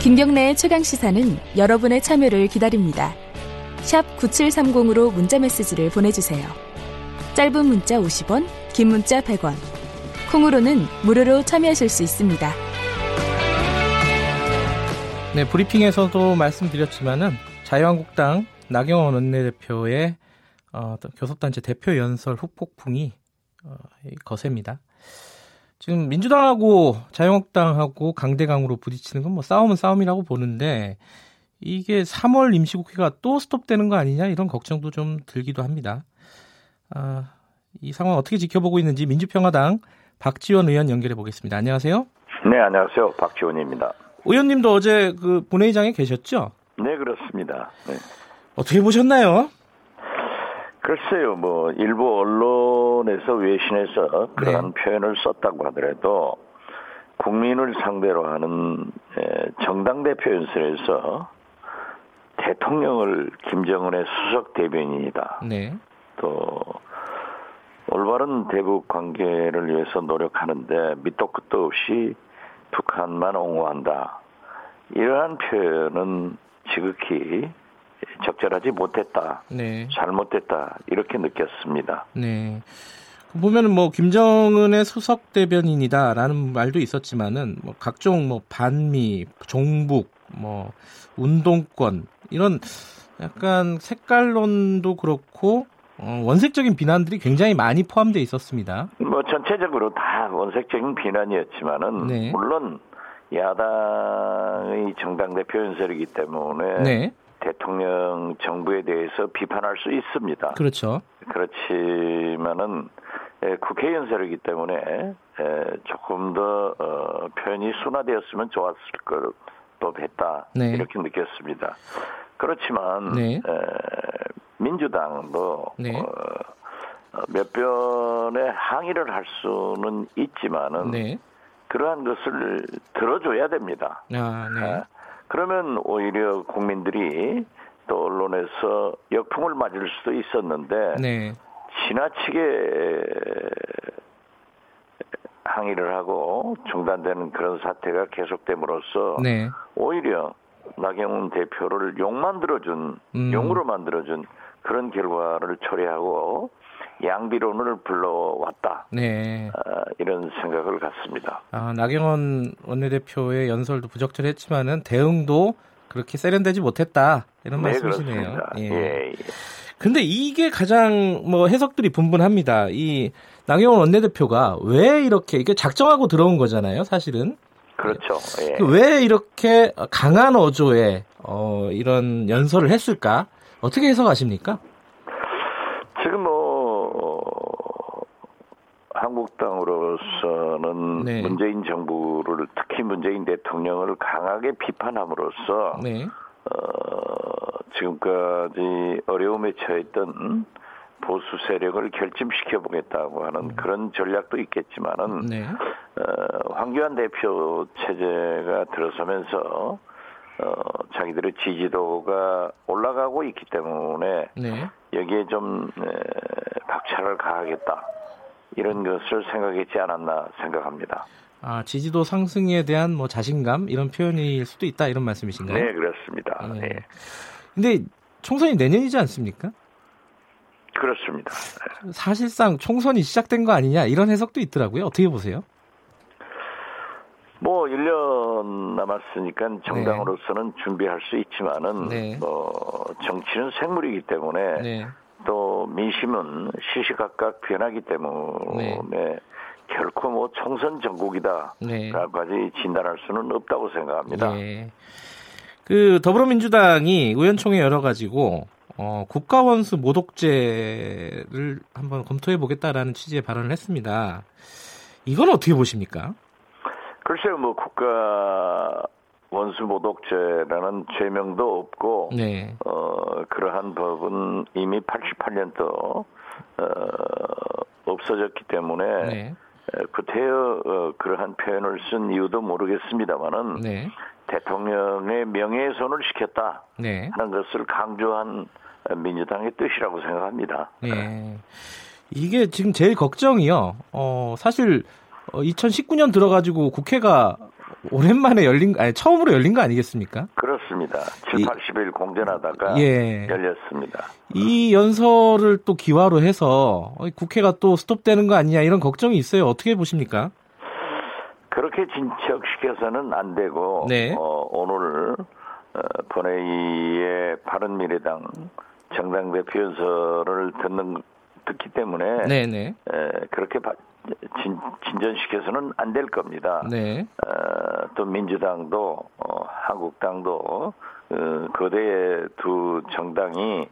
김경래의 최강시사는 여러분의 참여를 기다립니다. 샵 9730으로 문자메시지를 보내주세요. 짧은 문자 50원, 긴 문자 100원. 콩으로는 무료로 참여하실 수 있습니다. 네, 브리핑에서도 말씀드렸지만은 자유한국당 나경원 원내대표의 교섭단체 대표 연설 후폭풍이 거셉니다. 지금 민주당하고 자유한국당하고 강대강으로 부딪히는 건 뭐 싸움은 싸움이라고 보는데 이게 3월 임시국회가 또 스톱되는 거 아니냐 이런 걱정도 좀 들기도 합니다. 이 상황 어떻게 지켜보고 있는지 민주평화당 박지원 의원 연결해 보겠습니다. 안녕하세요. 네, 안녕하세요. 박지원입니다. 의원님도 어제 그 본회의장에 계셨죠? 네, 그렇습니다. 네. 어떻게 보셨나요? 글쎄요, 뭐 일부 언론에서 외신에서 그러한 표현을 썼다고 하더라도 국민을 상대로 하는 정당 대표 연설에서 대통령을 김정은의 수석 대변인이다. 네. 또 올바른 대북 관계를 위해서 노력하는데 밑도 끝도 없이 북한만 옹호한다. 이러한 표현은 지극히 적절하지 못했다. 네. 잘못됐다. 이렇게 느꼈습니다. 네. 보면은 뭐 김정은의 수석 대변인이다라는 말도 있었지만은 뭐 각종 뭐 반미, 종북, 뭐 운동권 이런 약간 색깔론도 그렇고 원색적인 비난들이 굉장히 많이 포함되어 있었습니다. 뭐 전체적으로 다 원색적인 비난이었지만은 네. 물론 야당의 정당 대표 연설이기 때문에 네. 대통령 정부에 대해서 비판할 수 있습니다. 그렇죠. 그렇지만은 국회 연설이기 때문에 조금 더 표현이 순화되었으면 좋았을 것 법했다. 네. 이렇게 느꼈습니다. 그렇지만 네. 민주당도 네. 몇 번의 항의를 할 수는 있지만은 네. 그러한 것을 들어줘야 됩니다. 아, 네. 그러면 오히려 국민들이 또 언론에서 역풍을 맞을 수도 있었는데 네. 지나치게 항의를 하고 중단되는 그런 사태가 계속됨으로써 네. 오히려 나경원 대표를 욕만 들어준 용으로 만들어준 그런 결과를 초래하고 양비론을 불러왔다. 네. 이런 생각을 갖습니다. 나경원 원내대표의 연설도 부적절했지만은 대응도 그렇게 세련되지 못했다. 이런 말씀이시네요. 네, 예. 근데 이게 가장 뭐 해석들이 분분합니다. 이 나경원 원내대표가 왜 이렇게 이게 작정하고 들어온 거잖아요, 사실은. 그렇죠. 예. 왜 이렇게 강한 어조에 이런 연설을 했을까? 어떻게 해석하십니까? 지금 뭐 한국당으로서는 네. 문재인 정부를 특히 문재인 대통령을 강하게 비판함으로써 네. 지금까지 어려움에 처했던 보수 세력을 결집시켜보겠다고 하는 그런 전략도 있겠지만은 네. 황교안 대표 체제가 들어서면서 자기들의 지지도가 올라가고 있기 때문에 네. 여기에 좀 박차를 가하겠다 이런 것을 생각했지 않았나 생각합니다. 지지도 상승에 대한 뭐 자신감 이런 표현일 수도 있다 이런 말씀이신가요? 네, 그렇습니다. 네. 네. 근데 총선이 내년이지 않습니까? 그렇습니다. 사실상 총선이 시작된 거 아니냐 이런 해석도 있더라고요. 어떻게 보세요? 뭐 1년 남았으니까 정당으로서는 네. 준비할 수 있지만은 네. 정치는 생물이기 때문에 네. 또 민심은 시시각각 변하기 때문에 네. 결코 뭐 총선 전국이다 라고까지 네. 진단할 수는 없다고 생각합니다. 네. 그 더불어민주당이 의원총회 열어가지고 국가원수 모독죄를 한번 검토해 보겠다라는 취지의 발언을 했습니다. 이건 어떻게 보십니까? 글쎄요, 뭐 국가 원수 모독죄라는 죄명도 없고, 네. 그러한 법은 이미 88년도 없어졌기 때문에 네. 구태여 그러한 표현을 쓴 이유도 모르겠습니다만은 네. 대통령의 명예훼손을 시켰다 네. 하는 것을 강조한 민주당의 뜻이라고 생각합니다. 네. 이게 지금 제일 걱정이요. 사실 2019년 들어가지고 국회가 오랜만에 열린, 아니 처음으로 열린 거 아니겠습니까? 그렇습니다. 7, 80일 공전하다가 예. 열렸습니다. 이 연설을 또 기화로 해서 국회가 또 스톱되는 거 아니냐 이런 걱정이 있어요. 어떻게 보십니까? 그렇게 진척시켜서는 안 되고 네. 오늘 본회의에 바른미래당 정당대표 연설을 듣기 때문에 네네. 그렇게 진전시켜서는 안 될 겁니다. 네. 또 민주당도 한국당도 거대 두 정당이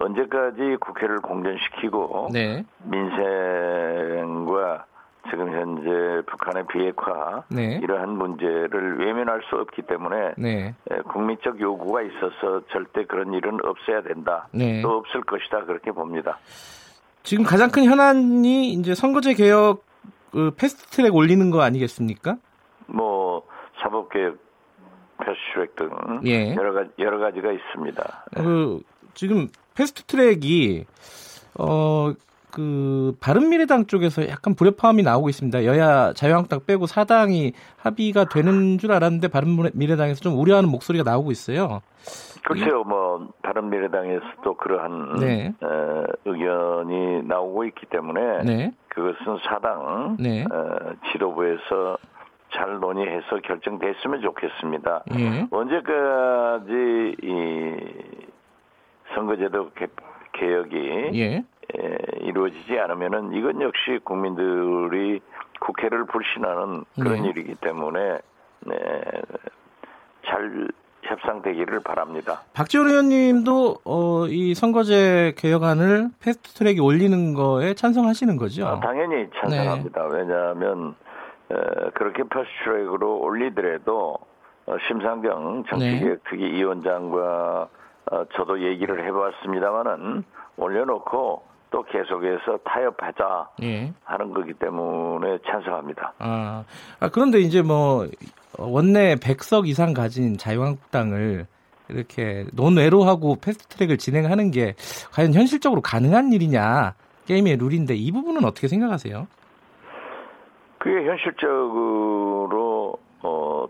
언제까지 국회를 공전시키고 네. 민생과 지금 현재 북한의 비핵화 네. 이러한 문제를 외면할 수 없기 때문에 네. 국민적 요구가 있어서 절대 그런 일은 없어야 된다. 네. 또 없을 것이다 그렇게 봅니다. 지금 가장 큰 현안이 이제 선거제 개혁 패스트트랙 올리는 거 아니겠습니까? 뭐 사법개혁 패스트트랙 등 예. 여러 가지가 있습니다. 지금 패스트트랙이 바른미래당 쪽에서 약간 불협화음이 나오고 있습니다. 여야 자유한국당 빼고 4당이 합의가 되는 줄 알았는데 바른미래당에서 좀 우려하는 목소리가 나오고 있어요. 글쎄요. 바른미래당에서도 그러한 네. 의견이 나오고 있기 때문에 네. 그것은 4당 네. 지도부에서 잘 논의해서 결정됐으면 좋겠습니다. 네. 언제까지 이 선거제도 개혁이 예. 이루어지지 않으면은 이건 역시 국민들이 국회를 불신하는 그런 네. 일이기 때문에 네, 잘 협상되기를 바랍니다. 박지원 의원님도 이 선거제 개혁안을 패스트트랙에 올리는 거에 찬성하시는 거죠? 당연히 찬성합니다. 네. 왜냐하면 그렇게 패스트트랙으로 올리더라도 심상정 정치개혁특위위원장과 저도 얘기를 해봤습니다만은 올려놓고 또 계속해서 타협하자 예. 하는 거기 때문에 찬성합니다. 그런데 이제 뭐 원내 100석 이상 가진 자유한국당을 이렇게 논외로 하고 패스트트랙을 진행하는 게 과연 현실적으로 가능한 일이냐 게임의 룰인데 이 부분은 어떻게 생각하세요? 그게 현실적으로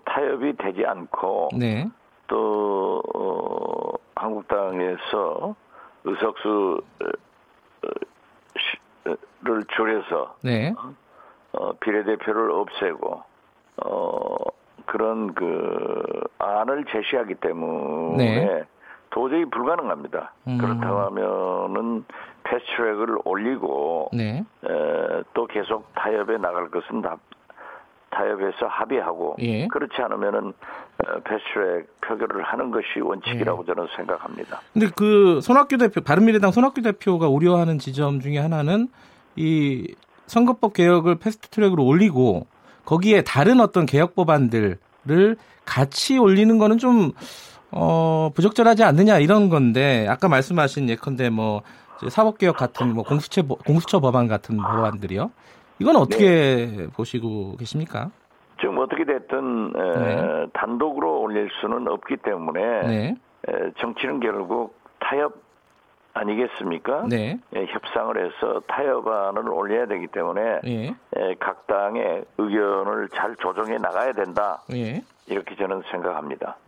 타협이 되지 않고 네. 또 한국당에서 의석수 를 줄여서 네. 비례대표를 없애고 그런 그 안을 제시하기 때문에 네. 도저히 불가능합니다. 그렇다고 하면은 패스트트랙을 올리고 네. 또 계속 타협에 나갈 것은 다 타협해서 합의하고 예. 그렇지 않으면은 패스트트랙 표결을 하는 것이 원칙이라고 예. 저는 생각합니다. 그런데 그 손학규 대표 바른미래당 손학규 대표가 우려하는 지점 중에 하나는 이 선거법 개혁을 패스트트랙으로 올리고 거기에 다른 어떤 개혁 법안들을 같이 올리는 거는 좀 부적절하지 않느냐 이런 건데 아까 말씀하신 예컨대 뭐 사법개혁 같은 뭐 공수처 법안 같은 법안들이요. 이건 어떻게 네. 보시고 계십니까? 지금 어떻게 됐든 네. 단독으로 올릴 수는 없기 때문에 네. 정치는 결국 타협 아니겠습니까? 네. 협상을 해서 타협안을 올려야 되기 때문에 네. 각 당의 의견을 잘 조정해 나가야 된다. 네. 이렇게 저는 생각합니다.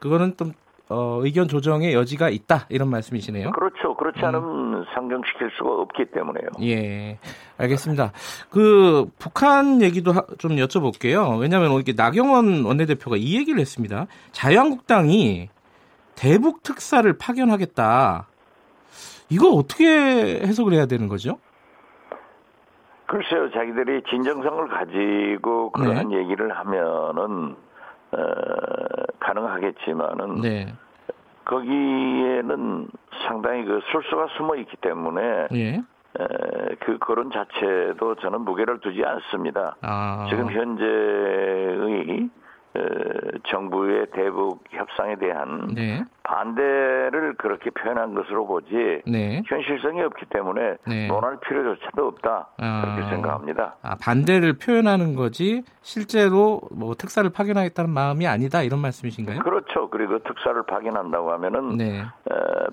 그거는 좀 의견 조정의 여지가 있다 이런 말씀이시네요. 그렇죠. 그렇지 않으면 상정시킬 수가 없기 때문에요. 예, 알겠습니다. 그 북한 얘기도 좀 여쭤볼게요. 왜냐하면 이렇게 나경원 원내대표가 이 얘기를 했습니다. 자유한국당이 대북 특사를 파견하겠다. 이거 어떻게 해석을 해야 되는 거죠? 글쎄요, 자기들이 진정성을 가지고 그런 네. 얘기를 하면은. 가능하겠지만은 네. 거기에는 상당히 그 술수가 숨어 있기 때문에 예. 그 거론 자체도 저는 무게를 두지 않습니다. 지금 현재의 정부의 대북 협상에 대한 네. 반대를 그렇게 표현한 것으로 보지 네. 현실성이 없기 때문에 네. 논할 필요조차도 없다 그렇게 생각합니다. 반대를 표현하는 거지 실제로 뭐 특사를 파견하겠다는 마음이 아니다 이런 말씀이신가요? 그렇죠. 그리고 특사를 파견한다고 하면은 네.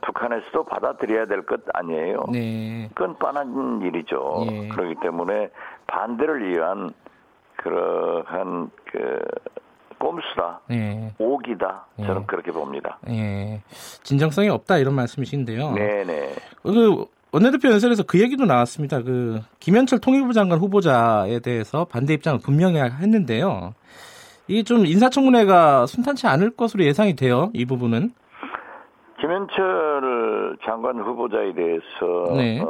북한에서도 받아들여야 될 것 아니에요. 네. 그건 뻔한 일이죠. 네. 그렇기 때문에 반대를 위한 그러한 꼼수다, 오기다, 저는 그렇게 봅니다. 예, 진정성이 없다 이런 말씀이신데요. 네네. 그 원내대표 연설에서 그 얘기도 나왔습니다. 그 김현철 통일부 장관 후보자에 대해서 반대 입장을 분명히 했는데요. 이게 좀 인사청문회가 순탄치 않을 것으로 예상이 돼요. 이 부분은. 김현철 장관 후보자에 대해서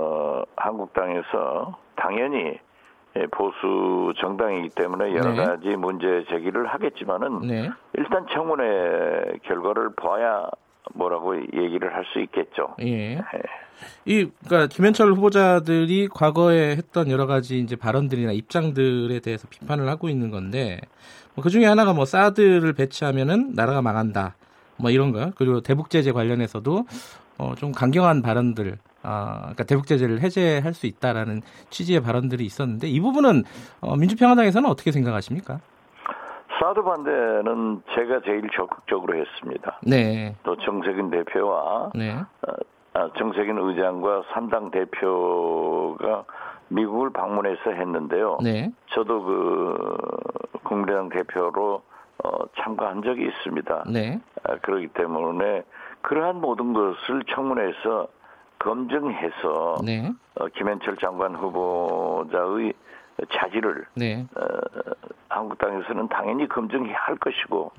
한국당에서 당연히 보수 정당이기 때문에 여러 가지 문제 제기를 하겠지만은 일단 청문회 결과를 봐야 뭐라고 얘기를 할 수 있겠죠. 예. 이 그러니까 김현철 후보자들이 과거에 했던 여러 가지 이제 발언들이나 입장들에 대해서 비판을 하고 있는 건데 뭐 그 중에 하나가 뭐 사드를 배치하면은 나라가 망한다. 뭐 이런 거요. 그리고 대북 제재 관련해서도 좀 강경한 발언들, 그러니까 대북 제재를 해제할 수 있다라는 취지의 발언들이 있었는데 이 부분은 민주평화당에서는 어떻게 생각하십니까? 사드 반대는 제가 제일 적극적으로 했습니다. 네. 또 정세균 대표와 정세균 의장과 3당 대표가 미국을 방문해서 했는데요. 네. 저도 그 국민의당 대표로 참가한 적이 있습니다. 네. 그렇기 때문에 그러한 모든 것을 청문회에서 검증해서 김현철 장관 후보자의 자질을 한국당에서는 당연히 검증해야 할 것이고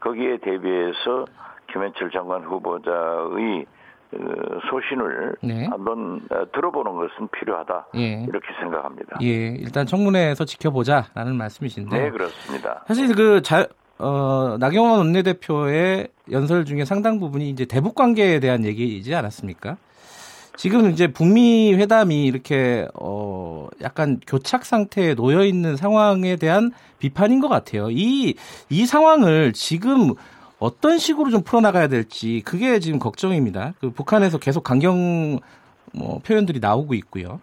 거기에 대비해서 김현철 장관 후보자의 소신을 한번 들어보는 것은 필요하다 이렇게 생각합니다. 예, 일단 청문회에서 지켜보자라는 말씀이신데. 네, 그렇습니다. 사실 그 나경원 원내대표의 연설 중에 상당 부분이 이제 대북 관계에 대한 얘기이지 않았습니까? 지금 이제 북미 회담이 이렇게 약간 교착 상태에 놓여 있는 상황에 대한 비판인 것 같아요. 이 상황을 지금 어떤 식으로 좀 풀어나가야 될지 그게 지금 걱정입니다. 그 북한에서 계속 강경 표현들이 나오고 있고요.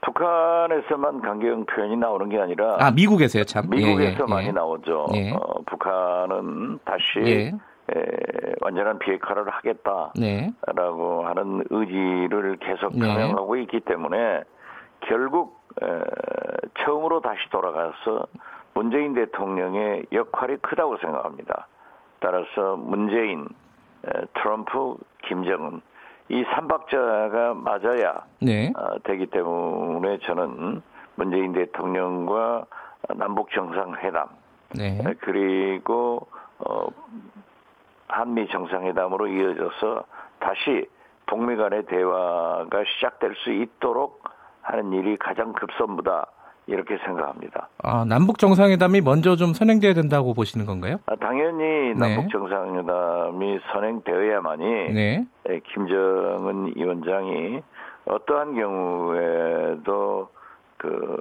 북한에서만 강경 표현이 나오는 게 아니라 미국에서요, 참 미국에서 많이 나오죠. 북한은 다시. 완전한 비핵화를 하겠다라고 하는 의지를 계속 표명하고 있기 때문에 결국 처음으로 다시 돌아가서 문재인 대통령의 역할이 크다고 생각합니다. 따라서 문재인, 트럼프, 김정은 이 3박자가 맞아야 되기 때문에 저는 문재인 대통령과 남북 정상회담 그리고 한미 정상회담으로 이어져서 다시 북미 간의 대화가 시작될 수 있도록 하는 일이 가장 급선무다 이렇게 생각합니다. 남북 정상회담이 먼저 좀 선행돼야 된다고 보시는 건가요? 당연히 남북 정상회담이 선행되어야만이 김정은 위원장이 어떠한 경우에도 그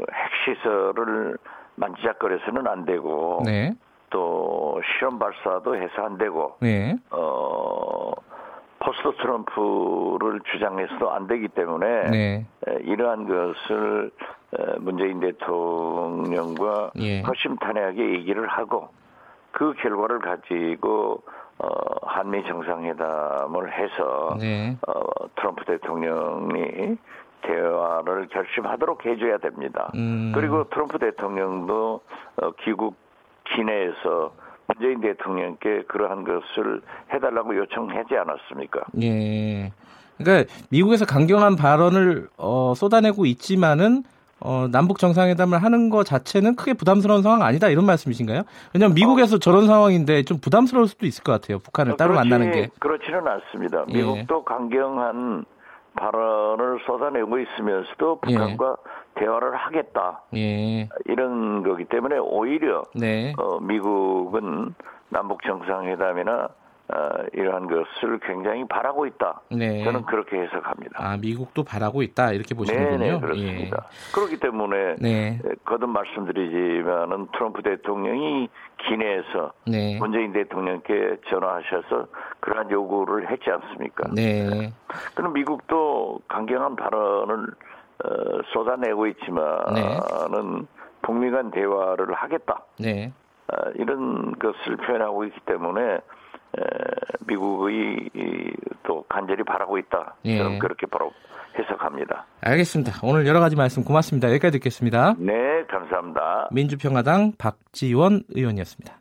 핵시설을 만지작거려서는 안 되고 또 실험 발사도 해서 안 되고 포스트 트럼프를 주장해서도 안 되기 때문에 이러한 것을 문재인 대통령과 허심탄회하게 얘기를 하고 그 결과를 가지고 한미 정상회담을 해서 트럼프 대통령이 대화를 결심하도록 해줘야 됩니다. 그리고 트럼프 대통령도 귀국 기내에서 문재인 대통령께 그러한 것을 해달라고 요청하지 않았습니까? 예. 그러니까 미국에서 강경한 발언을 쏟아내고 있지만은 남북 정상회담을 하는 것 자체는 크게 부담스러운 상황 아니다 이런 말씀이신가요? 왜냐하면 미국에서 저런 상황인데 좀 부담스러울 수도 있을 것 같아요. 북한을 따로 만나는 게. 그렇지는 않습니다. 미국도 강경한 발언을 쏟아내고 있으면서도 북한과 대화를 하겠다 이런 거기 때문에 오히려 미국은 남북 정상회담이나 이러한 것을 굉장히 바라고 있다. 저는 그렇게 해석합니다. 미국도 바라고 있다 이렇게 보시는군요. 네, 그렇습니다. 그렇기 때문에 거듭 말씀드리지만은 트럼프 대통령이 기내에서 문재인 대통령께 전화하셔서 그러한 요구를 했지 않습니까? 그럼 미국도 강경한 발언을 쏟아내고 있지만은 북미 간 대화를 하겠다. 이런 것을 표현하고 있기 때문에 미국이 또 간절히 바라고 있다. 예. 저는 그렇게 바로 해석합니다. 알겠습니다. 오늘 여러 가지 말씀 고맙습니다. 여기까지 듣겠습니다. 네, 감사합니다. 민주평화당 박지원 의원이었습니다.